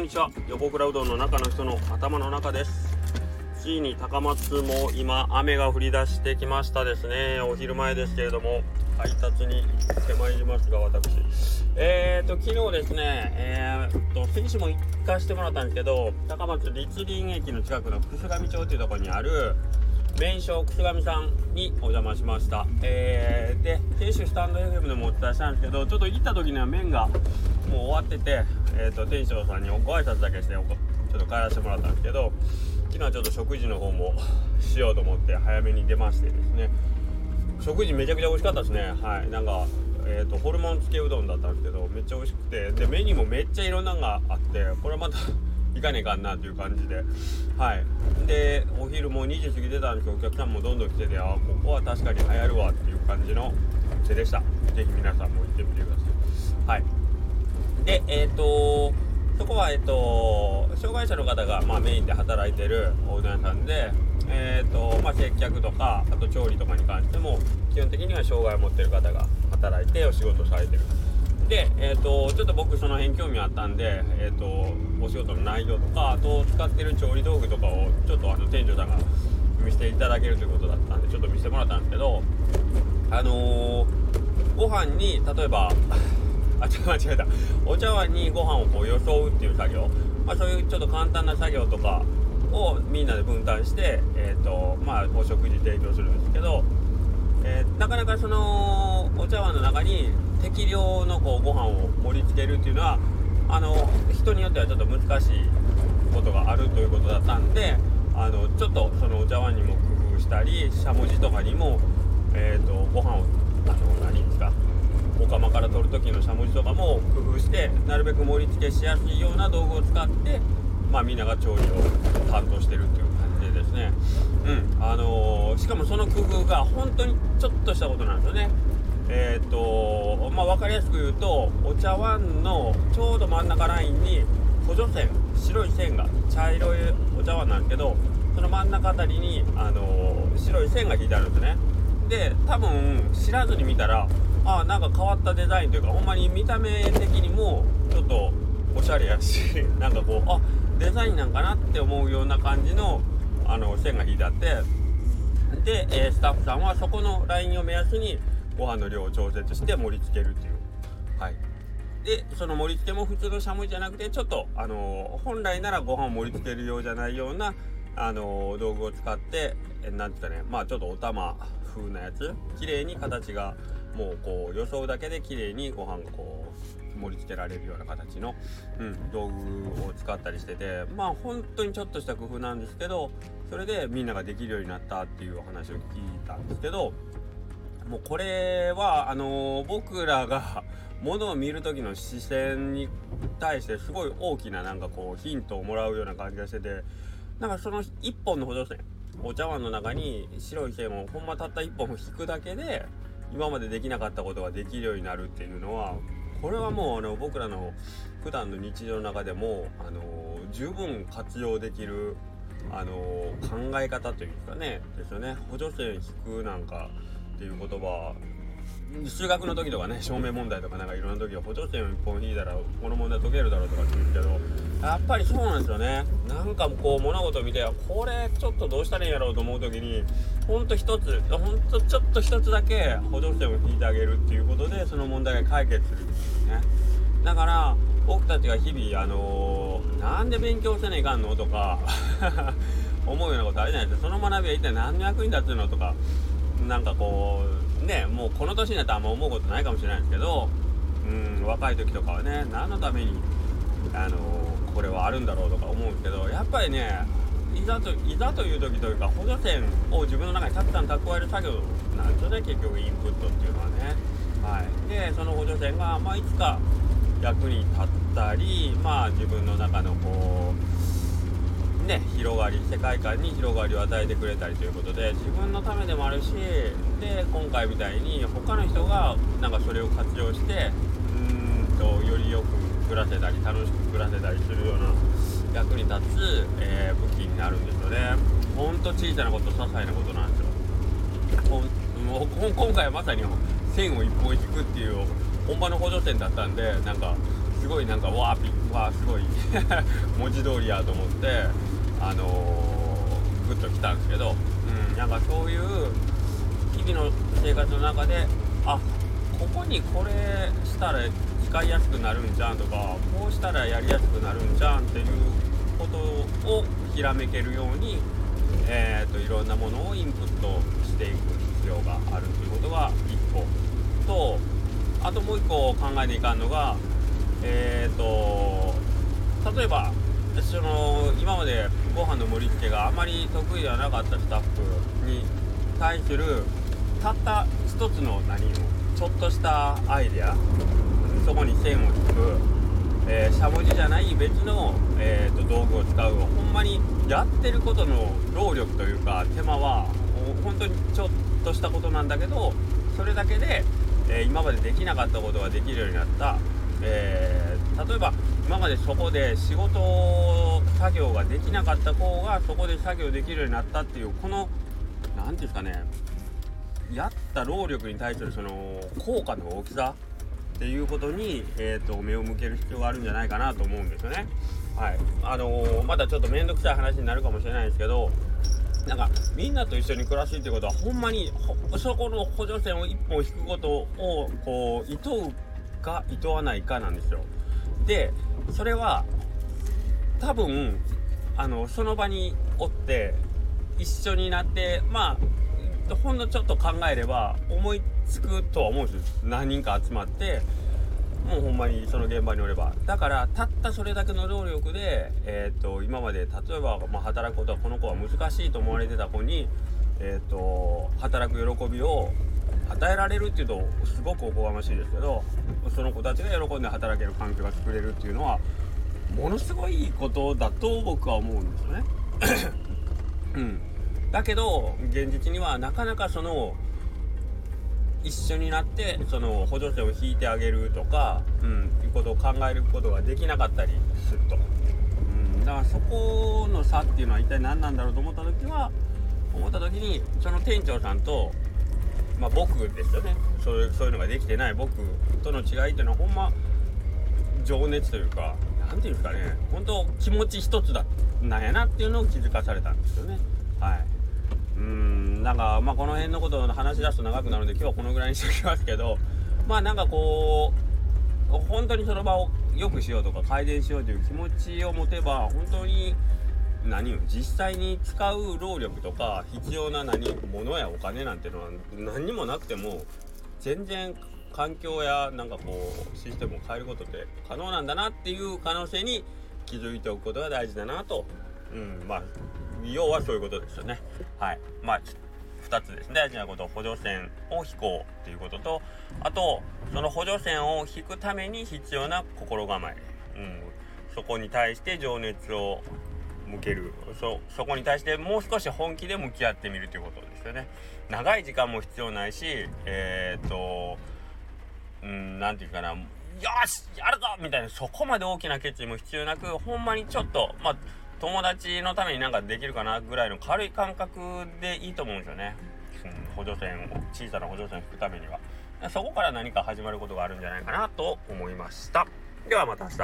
んにちは。ヨコクラうどんの中の人の頭の中です。ついに高松も今雨が降り出してきましたですね。お昼前ですけれども配達に行ってまいりますが、私昨日ですね先週も行かしてもらったんですけど、高松栗林駅の近くの楠上町というところにある麺匠楠上さんにお邪魔しました。で先週スタンド FM でもお伝えしたんですけど、ちょっと行った時には麺がもう終わってて、店長さんにご挨拶だけしてちょっと帰らせてもらったんですけど、昨日はちょっと食事の方もしようと思って早めに出ましてですね、食事めちゃくちゃ美味しかったですね。はい、なんかホルモン漬けうどんだったんですけど、めっちゃ美味しくて、でメニューもめっちゃいろんなのがあって、これはまたいかねえかんなという感じで、はい。でお昼も2時過ぎてたんですけど、お客さんもどんどん来てて、あ、ここは確かに流行るわっていう感じのお店でした。ぜひ皆さんも行ってみてください。はい。でそこは障害者の方がメインで働いてるおうどん屋さんで、接客とかあと調理とかに関しても基本的には障害を持ってる方が働いてお仕事されてる。でちょっと僕その辺興味あったんで、お仕事の内容とかあと使ってる調理道具とかをちょっと店長さんが見せていただけるということだったんで、ちょっと見せてもらったんですけど、ご飯に例えばお茶碗にご飯をこうよそうっていう作業、そういうちょっと簡単な作業とかをみんなで分担して、お食事提供するんですけど、なかなかそのお茶碗の中に適量のこうご飯を盛り付けるっていうのは人によってはちょっと難しいことがあるということだったんで、ちょっとそのお茶碗にも工夫したり、しゃもじとかにも、ご飯を何ですか、お釜から取る時のしゃもじとかも工夫してなるべく盛り付けしやすいような道具を使って、みんなが調理を担当してるっていう感じでですね、しかもその工夫が本当にちょっとしたことなんですよね。分かりやすく言うと、お茶碗のちょうど真ん中ラインに補助線、白い線が、茶色いお茶碗なんですけど、その真ん中あたりに、白い線が引いてあるんですね。で多分知らずに見たら、なんか変わったデザインというか、ほんまに見た目的にもちょっとおしゃれやし、なんかこうデザインなんかなって思うような感じの線が引いてあって、で、スタッフさんはそこのラインを目安にご飯の量を調節して盛り付けるっていう。はい。でその盛り付けも普通のしゃもじじゃなくて、ちょっと本来ならご飯を盛り付けるようじゃないような道具を使ってちょっとお玉風なやつ、綺麗に形がもうこう装うだけで綺麗にご飯がこう盛り付けられるような形の、道具を使ったりしてて、本当にちょっとした工夫なんですけど、それでみんなができるようになったっていう話を聞いたんですけど、もうこれは僕らが物を見る時の視線に対してすごい大きなヒントをもらうような感じがしてて、その1本の補助線、お茶碗の中に白い線をほんまたった1本も引くだけで今までできなかったことができるようになるっていうのは、これはもう僕らの普段の日常の中でも十分活用できる考え方というかね、ですよね。補助線引くなんかっていう言葉、数学の時とかね、証明問題とかいろんな時は補助線を1本引いたらこの問題解けるだろうとかって言うけど、やっぱりそうなんですよね。物事を見て、これちょっとどうしたらいいんやろうと思う時に、ちょっと一つだけ補助線を引いてあげるっていうことでその問題が解決するんですね。だから僕たちが日々なんで勉強せねえかんのとか思うようなことあるじゃないですか。その学びは一体何の役に立つのとか、もうこの年になってあんま思うことないかもしれないんですけど、若い時とかはね、何のためにこれはあるんだろうとか思うんですけど、やっぱりね、いざという時というか、補助線を自分の中にたくさん蓄える作業なんですよね、結局インプットっていうのはね。はい。でその補助線が、いつか役に立ったり、自分の中の広がり、世界観に広がりを与えてくれたりということで、自分のためでもあるし、で今回みたいに他の人がそれを活用してよりよく暮らせたり楽しく暮らせたりするような役に立つ、武器になるんですよね。ほんと小さなこと、些細なことなんですよ。今回はまさに線を一本引くっていう本場の補助線だったんで、すごいなんかわーピンはすごい文字通りやと思ってグッと来たんですけど、なんかそういう日々の生活の中で、あ、ここにこれしたら使いやすくなるんじゃんとか、こうしたらやりやすくなるんじゃんっていうことをひらめけるように、いろんなものをインプットしていく必要があるということが1個と、あともう1個考えていかんのが、例えば今までご飯の盛り付けがあまり得意ではなかったスタッフに対するたった一つのちょっとしたアイデア、そこに線を引く、しゃもじじゃない別の、道具を使う、ほんまにやってることの労力というか手間は本当にちょっとしたことなんだけど、それだけで、今までできなかったことができるようになった、例えば今までそこで作業ができなかった子がそこで作業できるようになったっていう、このなんていうんですかね、やった労力に対するその効果の大きさっていうことに、目を向ける必要があるんじゃないかなと思うんですよね。はい、まだちょっと面倒くさい話になるかもしれないですけど、なんかみんなと一緒に暮らすってことはほんまにそこの補助線を一本引くことをこう厭うか厭わないかなんですよ。で、それは多分その場におって一緒になって、ほんのちょっと考えれば思いつくとは思うんです。何人か集まってもうほんまにその現場におれば、だからたったそれだけの労力で、今まで例えば、働くことはこの子は難しいと思われてた子に、働く喜びを与えられるっていうとすごくおこがましいですけど、その子たちが喜んで働ける環境が作れるっていうのはものすごいことだと僕は思うんですよねだけど現実にはなかなかその一緒になってその補助線を引いてあげるとか、いうことを考えることができなかったりすると、だからそこの差っていうのは一体何なんだろうと思った時にその店長さんと、僕ですよね、そういうのができてない僕との違いっていうのはほんま情熱というか、なんていうんですかね、本当気持ち一つだなんやなっていうのを気づかされたんですよね。はい、なんかこの辺のことを話し出すと長くなるので今日はこのぐらいにしておきますけど、なんかこう本当にその場を良くしようとか改善しようという気持ちを持てば、本当に実際に使う労力とか必要な物やお金なんてのは何にもなくても全然環境やシステムを変えることって可能なんだなっていう可能性に気づいておくことが大事だなと、要はそういうことですよね。はい、2つですね、大事なこと、補助線を引こうっていうことと、あとその補助線を引くために必要な心構え、そこに対して情熱を向ける、そこに対してもう少し本気で向き合ってみるということですよね。長い時間も必要ないし、なんていうかな、よしやるぞみたいな、そこまで大きな決意も必要なく、ほんまにちょっと友達のために何かできるかなぐらいの軽い感覚でいいと思うんですよね。補助線を、小さな補助線を引くためにはそこから何か始まることがあるんじゃないかなと思いました。ではまた明日。